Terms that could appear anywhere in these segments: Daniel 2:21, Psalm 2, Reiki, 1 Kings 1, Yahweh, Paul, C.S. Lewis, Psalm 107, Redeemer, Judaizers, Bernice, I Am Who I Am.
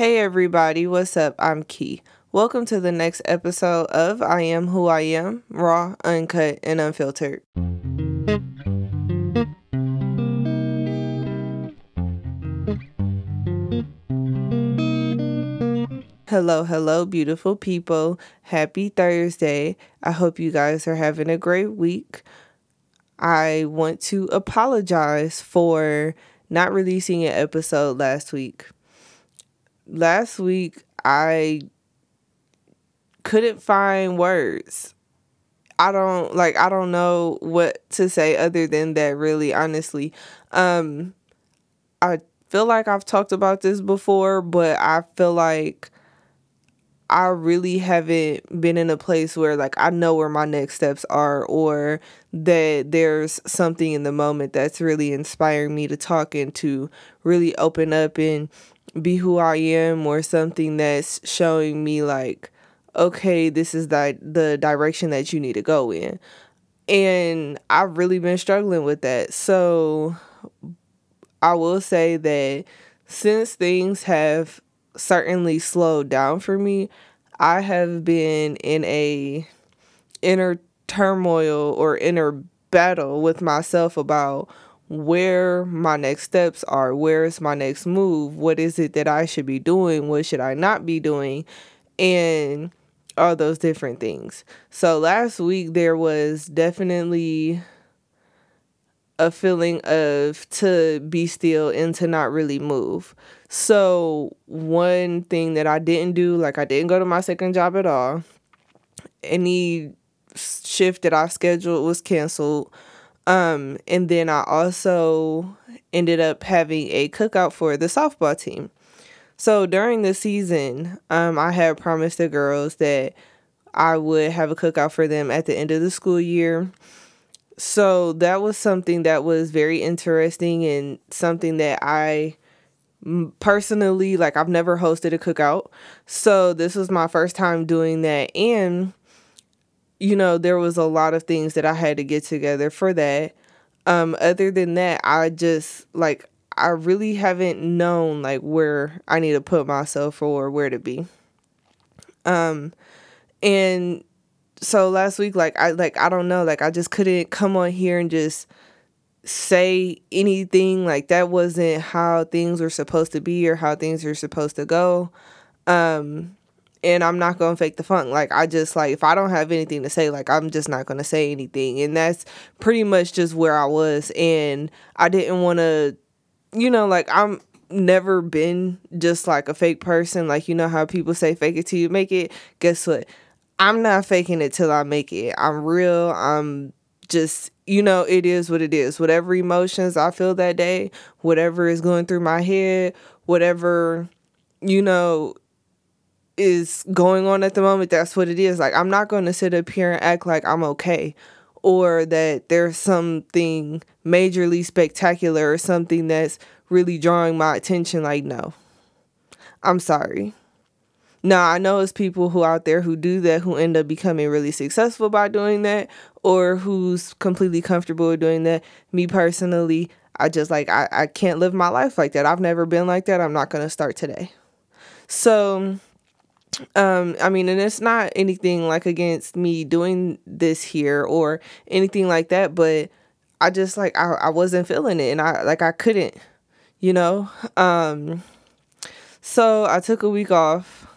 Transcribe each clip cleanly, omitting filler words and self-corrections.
Hey everybody, what's up? I'm Key. Welcome to the next episode of I Am Who I Am, raw, uncut, and unfiltered. Hello, beautiful people. Happy Thursday. I hope you guys are having a great week. I want to apologize for not releasing an episode last week. Last week, I couldn't find words. I don't know what to say other than that, really, honestly. I feel like I've talked about this before, but I feel like I really haven't been in a place where, like, I know where my next steps are, or that there's something in the moment that's really inspiring me to talk and to really open up and be who I am, or something that's showing me like, okay, this is the direction that you need to go in. And I've really been struggling with that. So I will say that since things have certainly slowed down for me, I have been in a inner turmoil or inner battle with myself about where my next steps are, where's my next move, what is it that I should be doing, what should I not be doing, and all those different things. So last week there was definitely a feeling of to be still and to not really move. So one thing that I didn't do, like I didn't go to my second job at all. Any shift that I scheduled was canceled. And then I also ended up having a cookout for the softball team. So during the season, I had promised the girls that I would have a cookout for them at the end of the school year. So that was something that was very interesting and something that I personally, like, I've never hosted a cookout. So this was my first time doing that, and you know, there was a lot of things that I had to get together for that. Other than that, I really haven't known, like, where I need to put myself or where to be. And so last week, I don't know, I just couldn't come on here and just say anything. Like, that wasn't how things were supposed to be or how things were supposed to go. And I'm not going to fake the funk. If I don't have anything to say, I'm just not going to say anything. And that's pretty much just where I was. And I didn't want to, I'm never been just like a fake person. How people say fake it till you make it. Guess what? I'm not faking it till I make it. I'm real. I'm just, it is what it is. Whatever emotions I feel that day, whatever is going through my head, whatever, is going on at the moment, that's what it is. I'm not going to sit up here and act like I'm okay, or that there's something majorly spectacular or something that's really drawing my attention. No, I'm sorry. Now, I know it's people who out there who do that, who end up becoming really successful by doing that, or who's completely comfortable with doing that. Me personally, I can't live my life like that. I've never been like that. I'm not going to start today. So and it's not anything against me doing this here or anything like that, but I just I wasn't feeling it, and I couldn't, so I took a week off,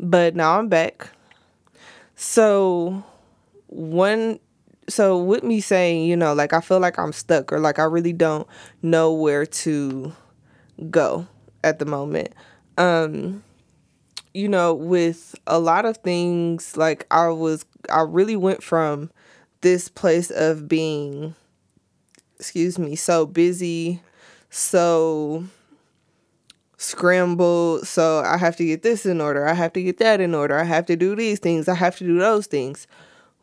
but now I'm back. So with me saying, I feel like I'm stuck, or I really don't know where to go at the moment. With a lot of things, I really went from this place of being, so busy, so scrambled, so I have to get this in order, I have to get that in order, I have to do these things, I have to do those things.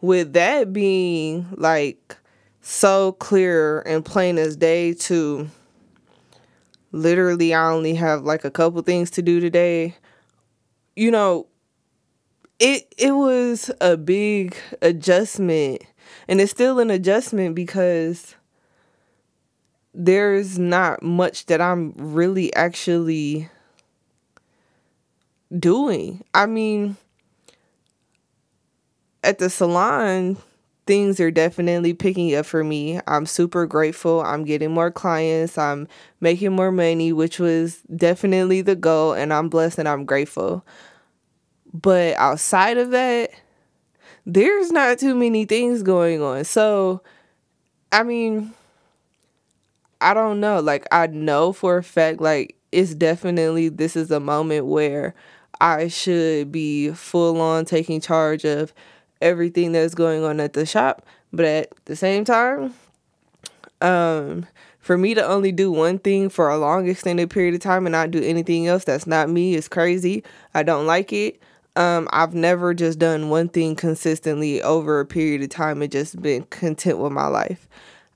With that being, so clear and plain as day to literally I only have, a couple things to do today. It was a big adjustment, and it's still an adjustment because there's not much that I'm really actually doing. I mean, at the salon, things are definitely picking up for me. I'm super grateful. I'm getting more clients. I'm making more money, which was definitely the goal. And I'm blessed and I'm grateful. But outside of that, there's not too many things going on. So, I mean, I don't know. Like, I know for a fact, like, it's definitely, this is a moment where I should be full on taking charge of everything that's going on at the shop. But at the same time, for me to only do one thing for a long extended period of time and not do anything else that's not me is crazy. I don't like it. I've never just done one thing consistently over a period of time and just been content with my life.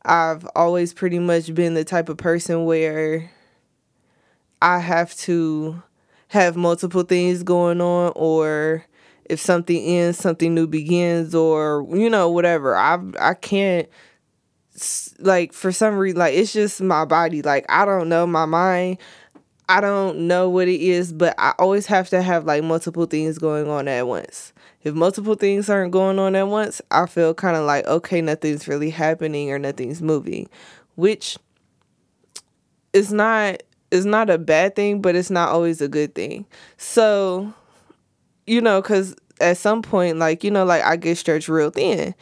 I've always pretty much been the type of person where I have to have multiple things going on, or if something ends, something new begins, or, you know, whatever. I can't, like, for some reason, like, it's just my body. Like, I don't know, my mind, I don't know what it is, but I always have to have, like, multiple things going on at once. If multiple things aren't going on at once, I feel kind of like, okay, nothing's really happening or nothing's moving, which is not, it's not a bad thing, but it's not always a good thing. So, you know, because at some point, like, you know, like, I get stretched real thin.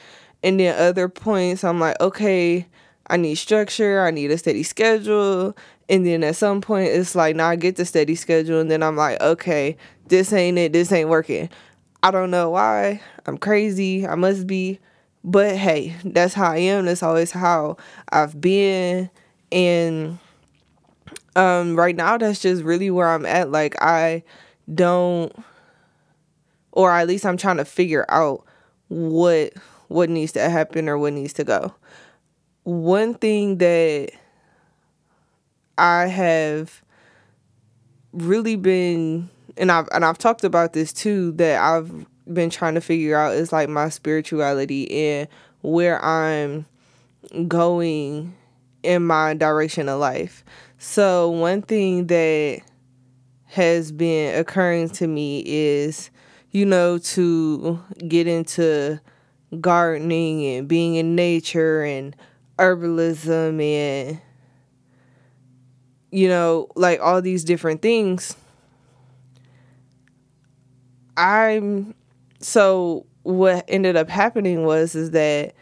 And then other points, I'm like, okay, I need structure. I need a steady schedule. And then at some point, it's like, now I get the steady schedule. And then I'm like, okay, this ain't it. This ain't working. I don't know why. I'm crazy. I must be. But, hey, that's how I am. That's always how I've been. And right now, that's just really where I'm at. Like, I don't... Or at least I'm trying to figure out what needs to happen or what needs to go. One thing that I have really been, and I've talked about this too, that I've been trying to figure out is like my spirituality and where I'm going in my direction of life. So one thing that has been occurring to me is, you know, to get into gardening and being in nature and herbalism and, you know, like all these different things. So what ended up happening was that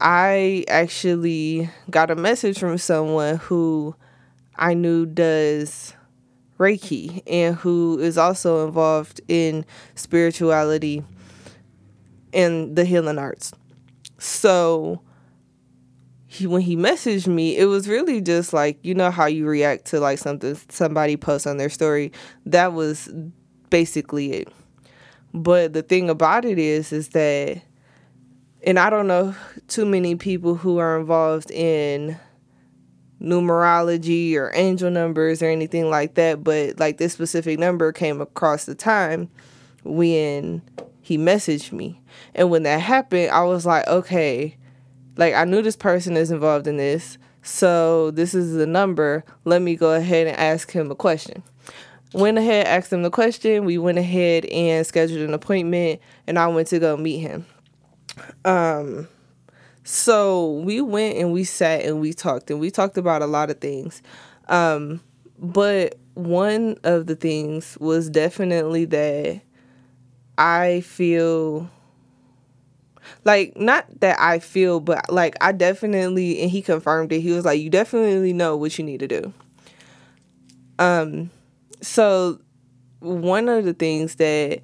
I actually got a message from someone who I knew does Reiki and who is also involved in spirituality and the healing arts. So when he messaged me, it was really just like, you know how you react to like something somebody posts on their story. That was basically it. But the thing about it is that, and I don't know too many people who are involved in numerology or angel numbers or anything like that, but like this specific number came across the time when he messaged me. And when that happened, I was like, okay, like I knew this person is involved in this, so this is the number. Let me go ahead and ask him a question. Went ahead, asked him the question. We went ahead and scheduled an appointment, and I went to go meet him. So we went and we sat and we talked, and we talked about a lot of things. But one of the things was definitely that I feel like, not that I feel, but like I definitely, and he confirmed it. He was like, you definitely know what you need to do. So one of the things that,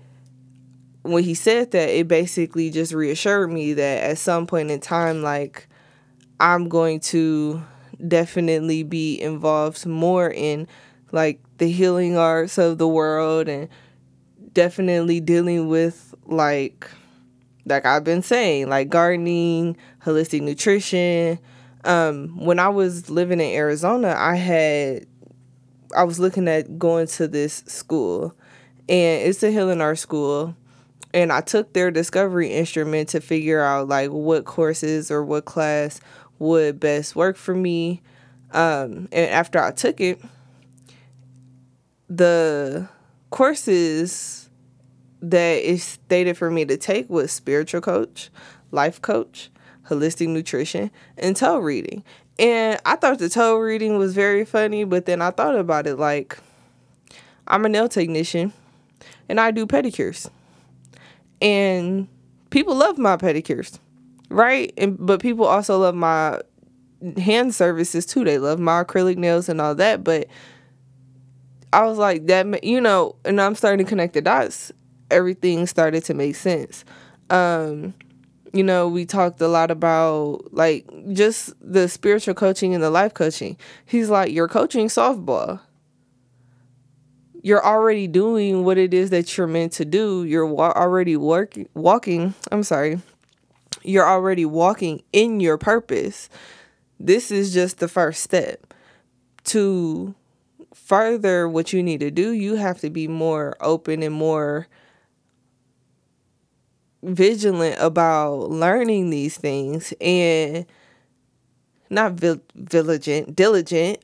when he said that, it basically just reassured me that at some point in time, like, I'm going to definitely be involved more in, like, the healing arts of the world and definitely dealing with, like I've been saying, like gardening, holistic nutrition. When I was living in Arizona, I was looking at going to this school, and it's a healing arts school. And I took their discovery instrument to figure out, like, what courses or what class would best work for me. And after I took it, the courses that is stated for me to take was spiritual coach, life coach, holistic nutrition, and toe reading. And I thought the toe reading was very funny, but then I thought about it like, I'm a nail technician and I do pedicures. And people love my pedicures, right? But people also love my hand services too. They love my acrylic nails and all that. But I was like, that, you know, and I'm starting to connect the dots. Everything started to make sense. You know, we talked a lot about like just the spiritual coaching and the life coaching. He's like, you're coaching softball. You're already doing what it is that you're meant to do. You're already walking. I'm sorry. You're already walking in your purpose. This is just the first step. To further what you need to do, you have to be more open and more vigilant about learning these things, and not diligent,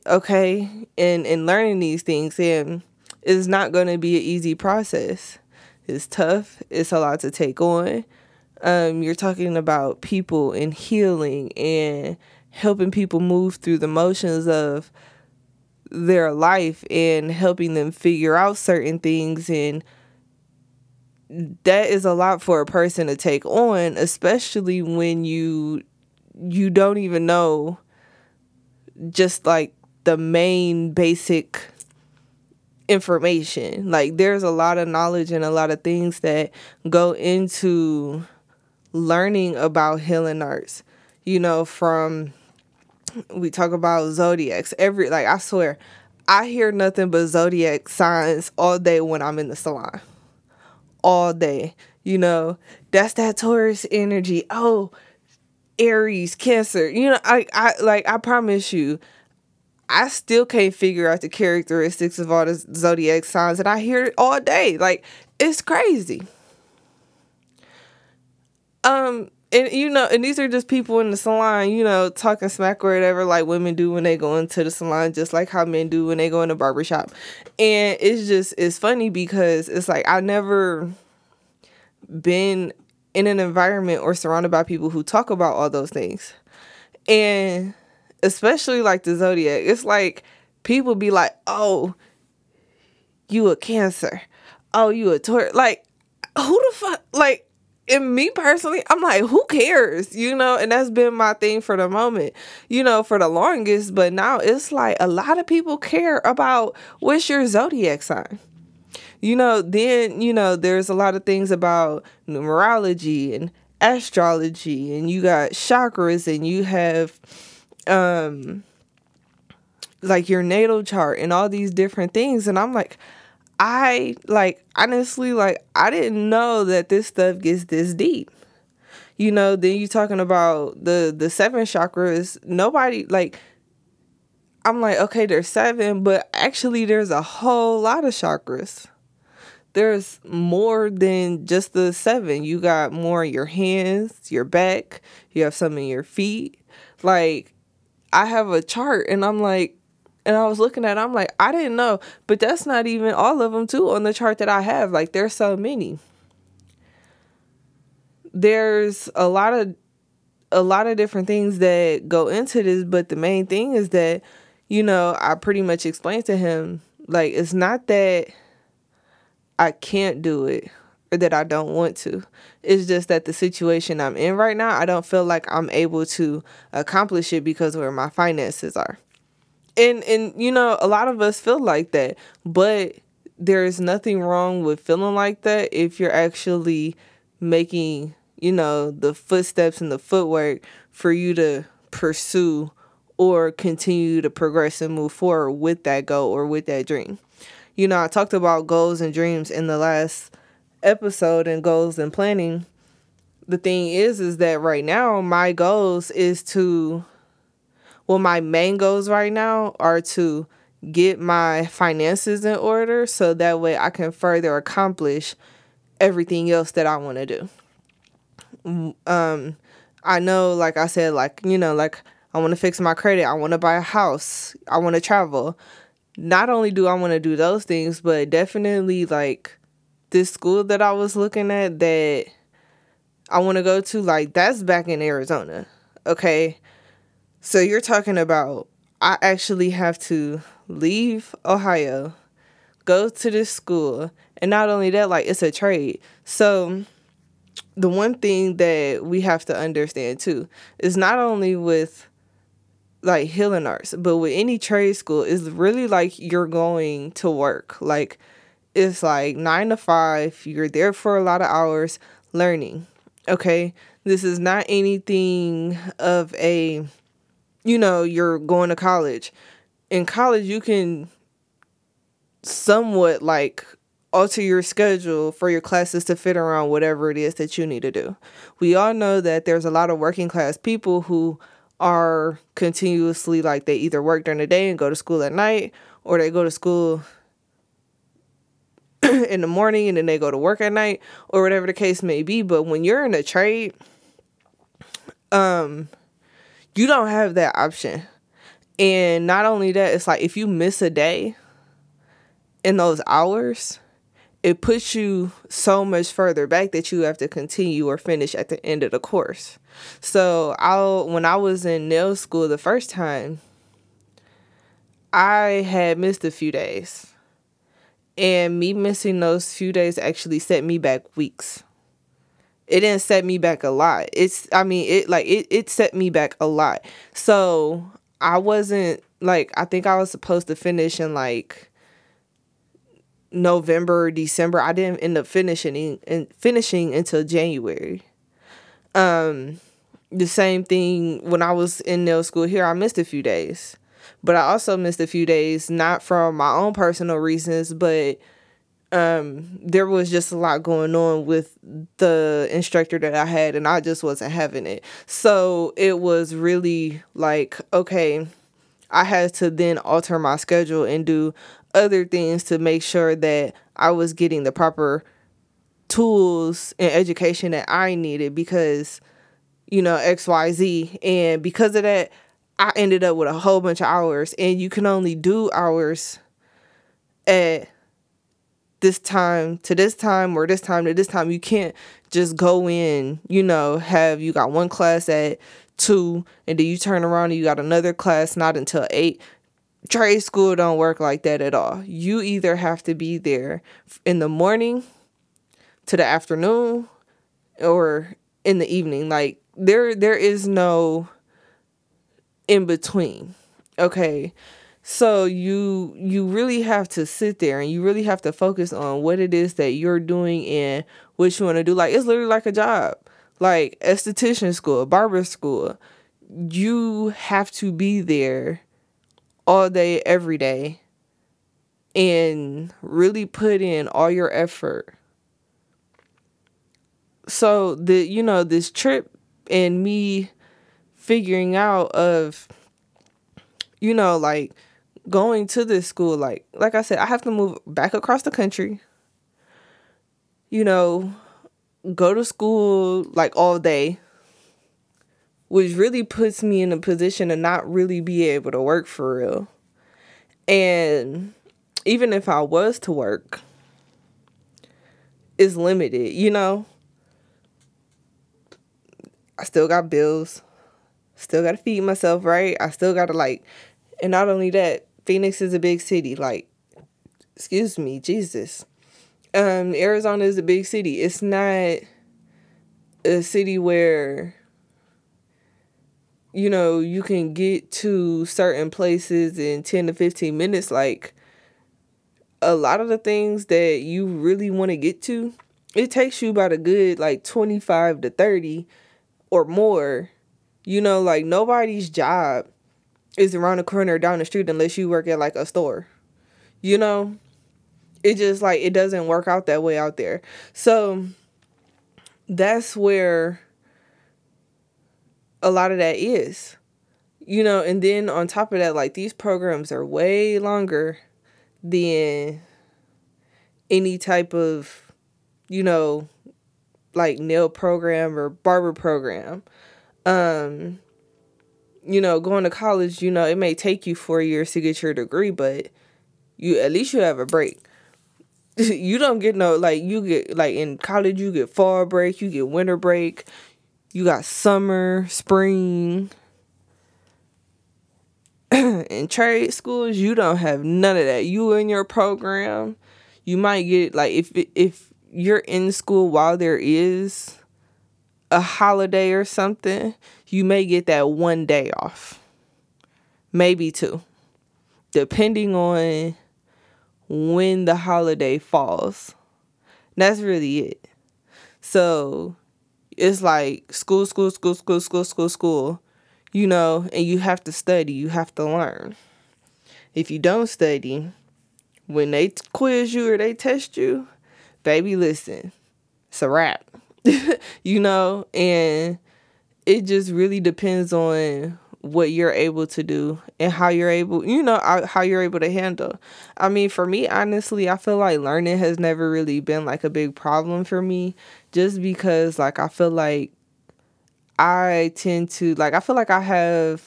okay, and learning these things. And it's not going to be an easy process. It's tough. It's a lot to take on. You're talking about people and healing and helping people move through the motions of their life and helping them figure out certain things. And that is a lot for a person to take on, especially when you don't even know just like the main basic information. Like, there's a lot of knowledge and a lot of things that go into learning about healing arts. You know, from, we talk about zodiacs. I swear, I hear nothing but zodiac signs all day when I'm in the salon. All day. You know, that's that Taurus energy. Oh, Aries, Cancer. You know, I promise you, I still can't figure out the characteristics of all the zodiac signs, and I hear it all day. Like, it's crazy. And, you know, and these are just people in the salon, you know, talking smack or whatever, like women do when they go into the salon, just like how men do when they go in the barbershop. And it's just, it's funny because it's like, I've never been in an environment or surrounded by people who talk about all those things. And especially like the zodiac, it's like people be like, oh, you a Cancer. Oh, you a Taurus. Like, who the fuck? Like, and me personally, I'm like, who cares? You know, and that's been my thing for the moment, you know, for the longest. But now it's like a lot of people care about what's your zodiac sign. You know, then, you know, there's a lot of things about numerology and astrology, and you got chakras, and you have like your natal chart and all these different things. And I'm like, I didn't know that this stuff gets this deep. You know, then you talking about the seven chakras. Nobody, like, I'm like, okay, there's seven, but actually there's a whole lot of chakras. There's more than just the seven. You got more in your hands, your back, you have some in your feet. Like, I have a chart, and I'm like, and I was looking at it, I'm like, I didn't know. But that's not even all of them, too, on the chart that I have. Like, there's so many. There's a lot of different things that go into this. But the main thing is that, you know, I pretty much explained to him, like, it's not that I can't do it or that I don't want to. It's just that the situation I'm in right now, I don't feel like I'm able to accomplish it because of where my finances are. And you know, a lot of us feel like that, but there is nothing wrong with feeling like that if you're actually making, you know, the footsteps and the footwork for you to pursue or continue to progress and move forward with that goal or with that dream. You know, I talked about goals and dreams in the last episode, and goals and planning. The thing is that right now my goals is to... Well, my main goals right now are to get my finances in order so that way I can further accomplish everything else that I want to do. I know, like I said, like, you know, like I want to fix my credit. I want to buy a house. I want to travel. not only do I want to do those things, but definitely like this school that I was looking at that I want to go to, like that's back in Arizona. Okay. So you're talking about I actually have to leave Ohio, go to this school. And not only that, like it's a trade. So the one thing that we have to understand too is not only with like healing arts, but with any trade school is really like you're going to work. Like it's like 9 to 5. You're there for a lot of hours learning. Okay. This is not anything of a, you know, you're going to college. In college, you can somewhat like alter your schedule for your classes to fit around whatever it is that you need to do. We all know that there's a lot of working class people who are continuously like they either work during the day and go to school at night, or they go to school in the morning and then they go to work at night, or whatever the case may be. But when you're in a trade, you don't have that option. And not only that, it's like if you miss a day in those hours, it puts you so much further back that you have to continue or finish at the end of the course. So when I was in nail school the first time, I had missed a few days. And me missing those few days actually set me back weeks. It didn't set me back a lot. It set me back a lot. So I wasn't like, I think I was supposed to finish in like November, December. I didn't end up finishing until January. The same thing when I was in nail school here, I missed a few days. But I also missed a few days, not from my own personal reasons, but there was just a lot going on with the instructor that I had, and I just wasn't having it. So it was really like, okay, I had to then alter my schedule and do other things to make sure that I was getting the proper tools and education that I needed because, you know, XYZ. And because of that, I ended up with a whole bunch of hours, and you can only do hours at this time to this time or this time to this time. You can't just go in, you know, have you got one class at 2:00 and then you turn around and you got another class not until 8:00. Trade school don't work like that at all. You either have to be there in the morning to the afternoon or in the evening. Like there is no in between. Okay. So you really have to sit there and you really have to focus on what it is that you're doing and what you want to do. Like it's literally like a job, like esthetician school, barber school. You have to be there all day, every day, and really put in all your effort. So this trip and me figuring out of, you know, like going to this school, like I said, I have to move back across the country, you know, go to school like all day, which really puts me in a position to not really be able to work for real. And even if I was to work, it's limited, you know, I still got bills. Still got to feed myself, right? I still got to like, and not only that, Phoenix is a big city. Like, excuse me, Jesus. Arizona is a big city. It's not a city where, you know, you can get to certain places in 10 to 15 minutes. Like, a lot of the things that you really want to get to, it takes you about a good like 25 to 30 or more. You know, like nobody's job is around the corner or down the street unless you work at like a store. You know, it just like it doesn't work out that way out there. So that's where a lot of that is, you know, and then on top of that, like these programs are way longer than any type of, you know, like nail program or barber program. You know, going to college, you know, it may take you 4 years to get your degree, but you at least you have a break. You don't get no, like, you get, like, in college, you get fall break, you get winter break, you got summer, spring. In trade schools, you don't have none of that. You in your program, you might get, like, if you're in school while there is a holiday or something, you may get that one day off. Maybe two. Depending on when the holiday falls. That's really it. So it's like school, you know, and you have to study, you have to learn. If you don't study, when they quiz you or they test you, baby, listen, it's a wrap. You know, and it just really depends on what you're able to do and how you're able, you know, how you're able to handle. I mean, for me, honestly, I feel like learning has never really been like a big problem for me, just because, like, I feel like I tend to, like, I feel like I have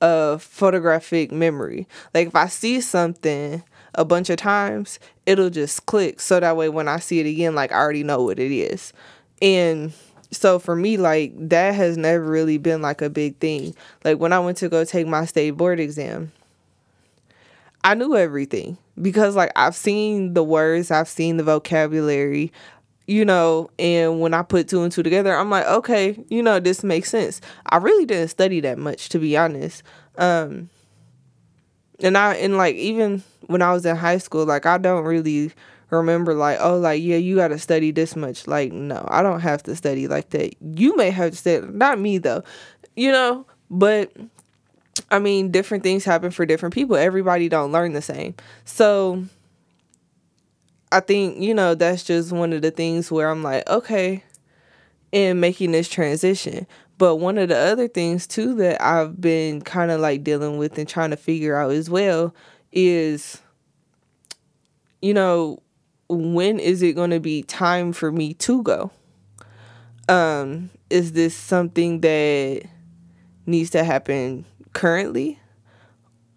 a photographic memory. Like, if I see something a bunch of times, it'll just click. So that way when I see it again, like, I already know what it is. And so for me, like, that has never really been, like, a big thing. Like, when I went to go take my state board exam, I knew everything because, like, I've seen the words, I've seen the vocabulary, you know, and when I put two and two together, I'm like, okay, you know, this makes sense. I really didn't study that much, to be honest. And like, even when I was in high school, like, I don't really remember, like, oh, like, yeah, you got to study this much. Like, no, I don't have to study like that. You may have to study, not me, though, you know, but, I mean, different things happen for different people. Everybody don't learn the same. So, I think, you know, that's just one of the things where I'm like, okay, in making this transition. But one of the other things, too, that I've been kind of, like, dealing with and trying to figure out as well is, you know, when is it going to be time for me to go? Is this something that needs to happen currently?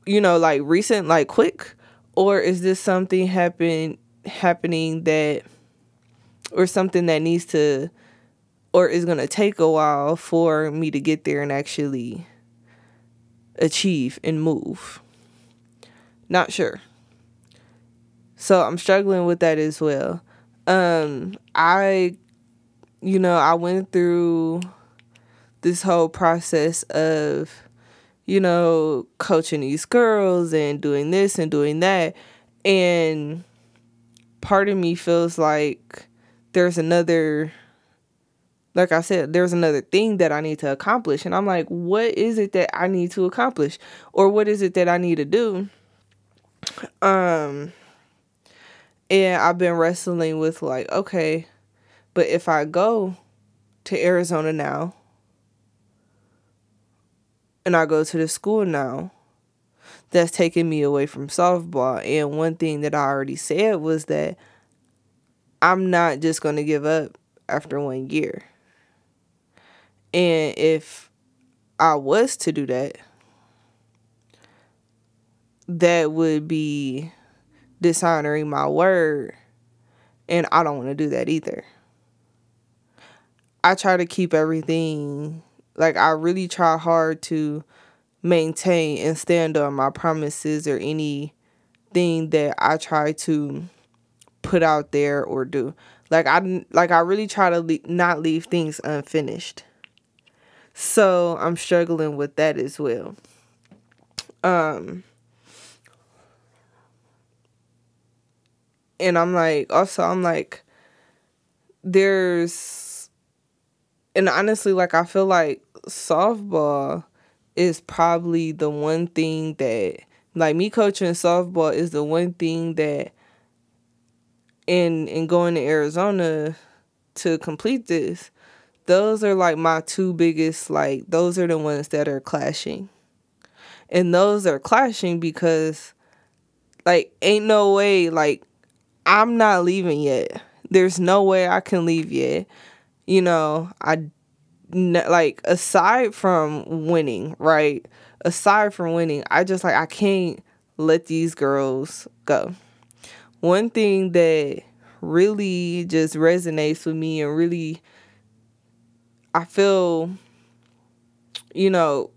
You know, like, recent, like, quick? Or is this something happening that, or something that needs to, or is going to take a while for me to get there and actually achieve and move? Not sure. So I'm struggling with that as well. I went through this whole process of, you know, coaching these girls and doing this and doing that. And part of me feels like there's another, like I said, there's another thing that I need to accomplish. And I'm like, what is it that I need to accomplish? Or what is it that I need to do? And I've been wrestling with, like, okay, but if I go to Arizona now and I go to the school now, that's taking me away from softball. And one thing that I already said was that I'm not just going to give up after 1 year. And if I was to do that, that would be dishonoring my word, and I don't want to do that either. I try to keep everything, like, I really try hard to maintain and stand on my promises or anything that I try to put out there or do. Like, I really try to not leave things unfinished. So I'm struggling with that as well. And I'm like, also, I'm like, there's, and honestly, like, I feel like softball is probably the one thing that, like, me coaching softball is the one thing that, and going to Arizona to complete this, those are, like, my two biggest, like, those are the ones that are clashing. And those are clashing because, like, ain't no way, like, I'm not leaving yet. There's no way I can leave yet. You know, like, aside from winning, I just, like, I can't let these girls go. One thing that really just resonates with me and really I feel, you know,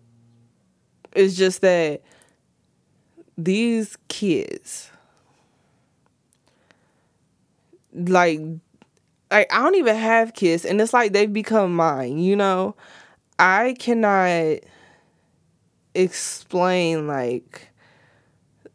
it's just that these kids, like I don't even have kids, and it's like they've become mine, you know? I cannot explain, like,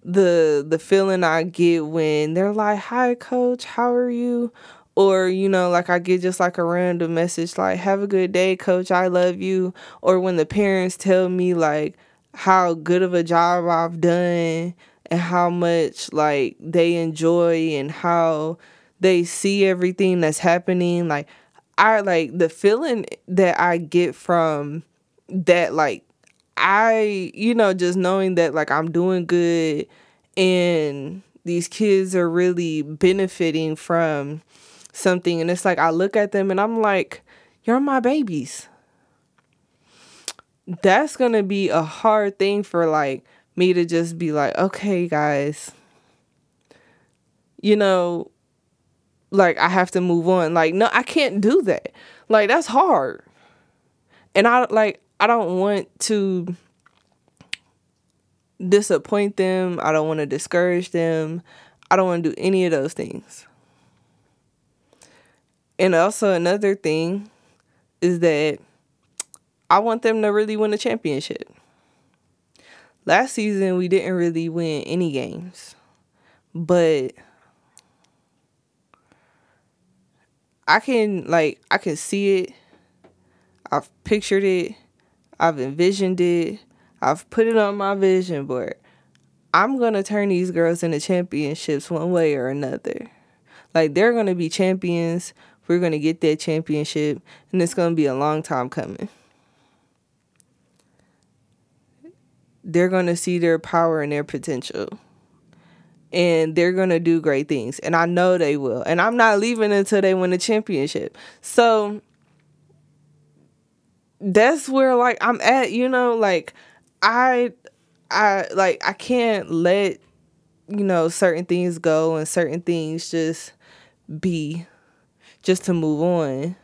the feeling I get when they're like, "Hi, coach, how are you?" Or, you know, like I get just like a random message like, "Have a good day, coach, I love you." Or when the parents tell me like how good of a job I've done and how much like they enjoy and how they see everything that's happening. Like I like the feeling that I get from that, like I, you know, just knowing that like I'm doing good and these kids are really benefiting from something. And it's like I look at them and I'm like, you're my babies. That's gonna be a hard thing for like me to just be like, okay guys, you know, like I have to move on. Like no, I can't do that. Like that's hard. And I don't want to disappoint them. I don't want to discourage them. I don't want to do any of those things. And also another thing is that I want them to really win the championship. Last season, we didn't really win any games, but I can see it. I've pictured it. I've envisioned it. I've put it on my vision board. I'm going to turn these girls into championships one way or another. Like, they're going to be champions. We're going to get that championship, and it's going to be a long time coming. They're going to see their power and their potential, and they're going to do great things, and I know they will, and I'm not leaving until they win the championship. So that's where, like, I'm at, you know, like, I can't let, you know, certain things go and certain things just be, just to move on.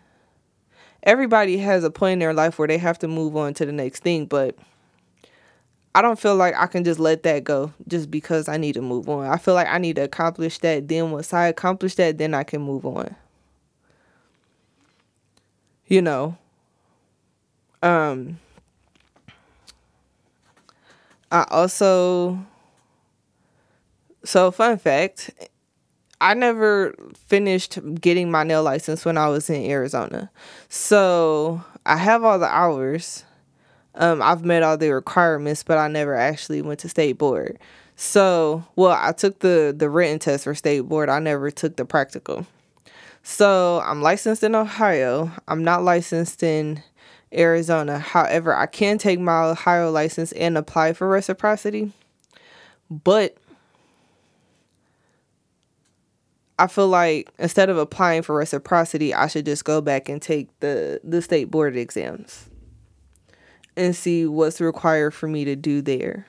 Everybody has a point in their life where they have to move on to the next thing, but I don't feel like I can just let that go just because I need to move on. I feel like I need to accomplish that. Then once I accomplish that, then I can move on. You know, fun fact, I never finished getting my nail license when I was in Arizona. So I have all the hours. I've met all the requirements, but I never actually went to state board. So, well, I took the written test for state board. I never took the practical. So I'm licensed in Ohio. I'm not licensed in Arizona. However, I can take my Ohio license and apply for reciprocity. But I feel like instead of applying for reciprocity, I should just go back and take the state board exams and see what's required for me to do there.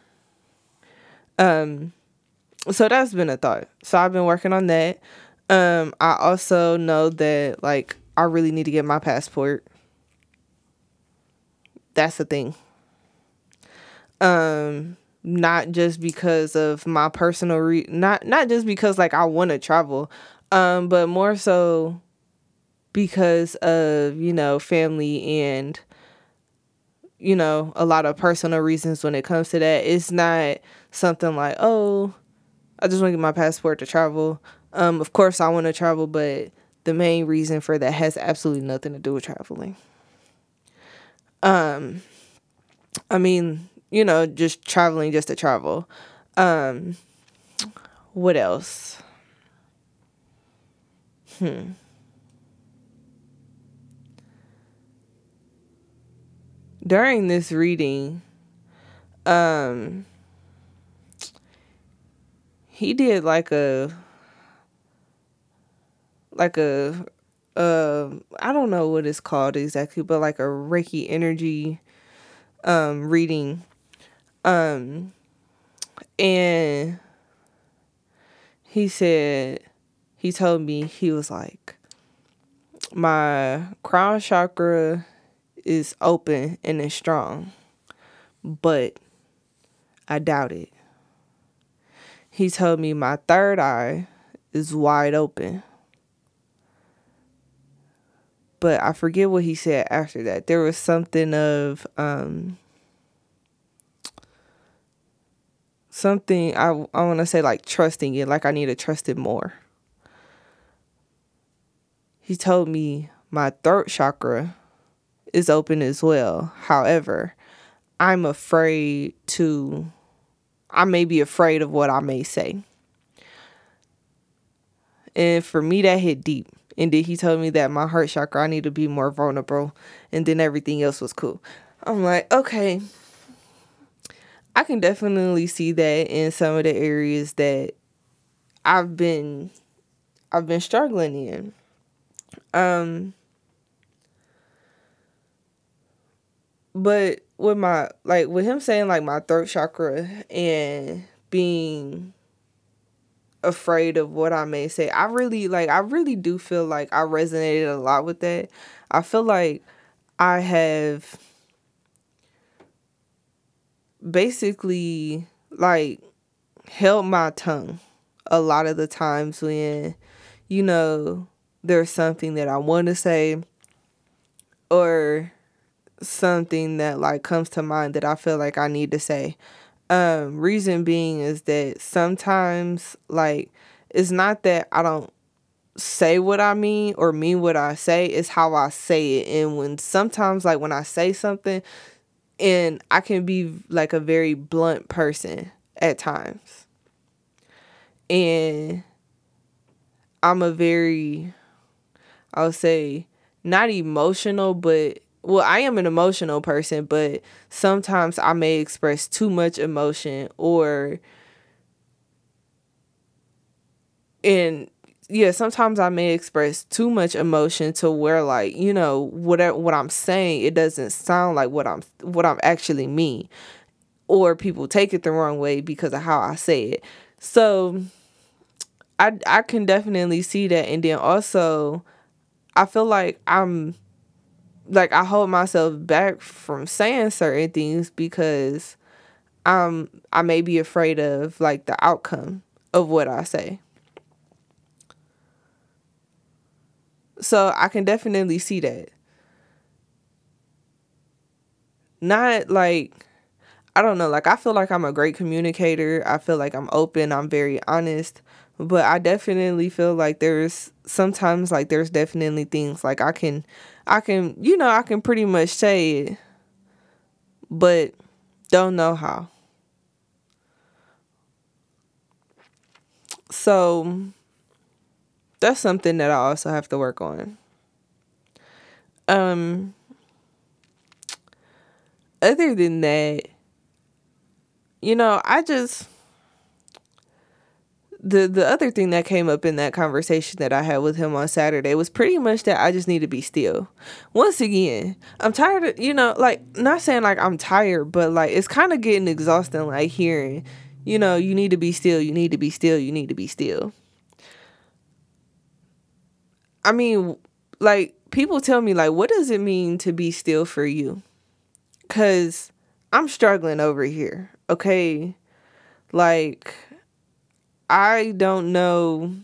So that's been a thought. So I've been working on that. I also know that, like, I really need to get my passport. That's the thing. Not just because of my personal not just because, like, I want to travel, but more so because of, you know, family and, you know, a lot of personal reasons when it comes to that. It's not something like, oh, I just want to get my passport to travel. Of course I want to travel, but the main reason for that has absolutely nothing to do with traveling. I mean, you know, just traveling just to travel. What else? During this reading, he did like a I don't know what it's called exactly, but like a Reiki energy reading. And he said, he told me, he was like, my crown chakra is open and it's strong, but I doubt it. He told me my third eye is wide open. But I forget what he said after that. There was something of, something I want to say, like, trusting it. Like, I need to trust it more. He told me my throat chakra is open as well. However, I may be afraid of what I may say. And for me, that hit deep. And then he told me that my heart chakra, I need to be more vulnerable. And then everything else was cool. I'm like, okay. I can definitely see that in some of the areas that I've been struggling in. But with my, like, with him saying, like, my throat chakra and being afraid of what I may say, I really do feel like I resonated a lot with that. I feel like I have basically, like, held my tongue a lot of the times when, you know, there's something that I want to say or something that, like, comes to mind that I feel like I need to say. Reason being is that sometimes, like, it's not that I don't say what I mean or mean what I say, it's how I say it. And when sometimes, like, when I say something, and I can be, like, a very blunt person at times. And I'm a very, I would say, not emotional, but, well, I am an emotional person, but sometimes I may express too much emotion sometimes I may express too much emotion to where, like, you know, what I'm saying, it doesn't sound like what I'm actually mean, or people take it the wrong way because of how I say it. So I can definitely see that. And then also, I feel like I hold myself back from saying certain things because I may be afraid of, like, the outcome of what I say. So I can definitely see that. Not, like, I don't know, like, I feel like I'm a great communicator. I feel like I'm open. I'm very honest. But I definitely feel like there's definitely things, like, I can, you know, I can pretty much say it, but don't know how. So that's something that I also have to work on. Other than that, you know, the other thing that came up in that conversation that I had with him on Saturday was pretty much that I just need to be still. Once again, I'm tired of, you know, like, not saying, like, I'm tired, but, like, it's kind of getting exhausting, like, hearing, you know, you need to be still, you need to be still, you need to be still. I mean, like, people tell me, like, what does it mean to be still for you? Because I'm struggling over here, okay? Like, I don't know,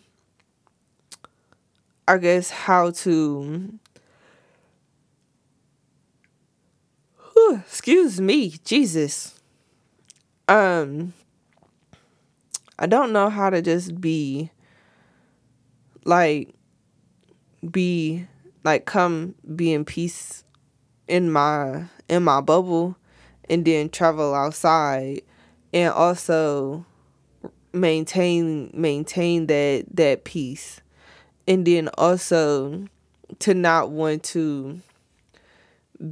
I guess, how to, excuse me, Jesus. I don't know how to just come be in peace in my bubble and then travel outside and also maintain that peace, and then also to not want to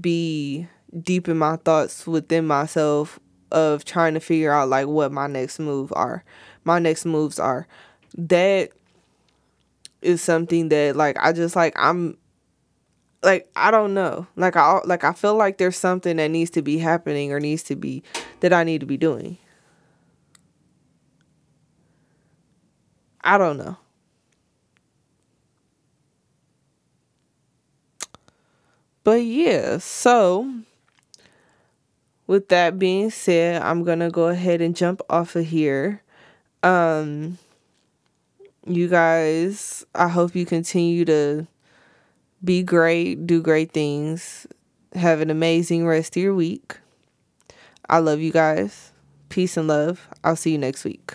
be deep in my thoughts within myself of trying to figure out, like, what my next moves are. That is something that, like, I just, like, I'm, like, I don't know. Like, I feel like there's something that needs to be happening or that I need to be doing. I don't know. But yeah, so with that being said, I'm going to go ahead and jump off of here. You guys, I hope you continue to be great, do great things. Have an amazing rest of your week. I love you guys. Peace and love. I'll see you next week.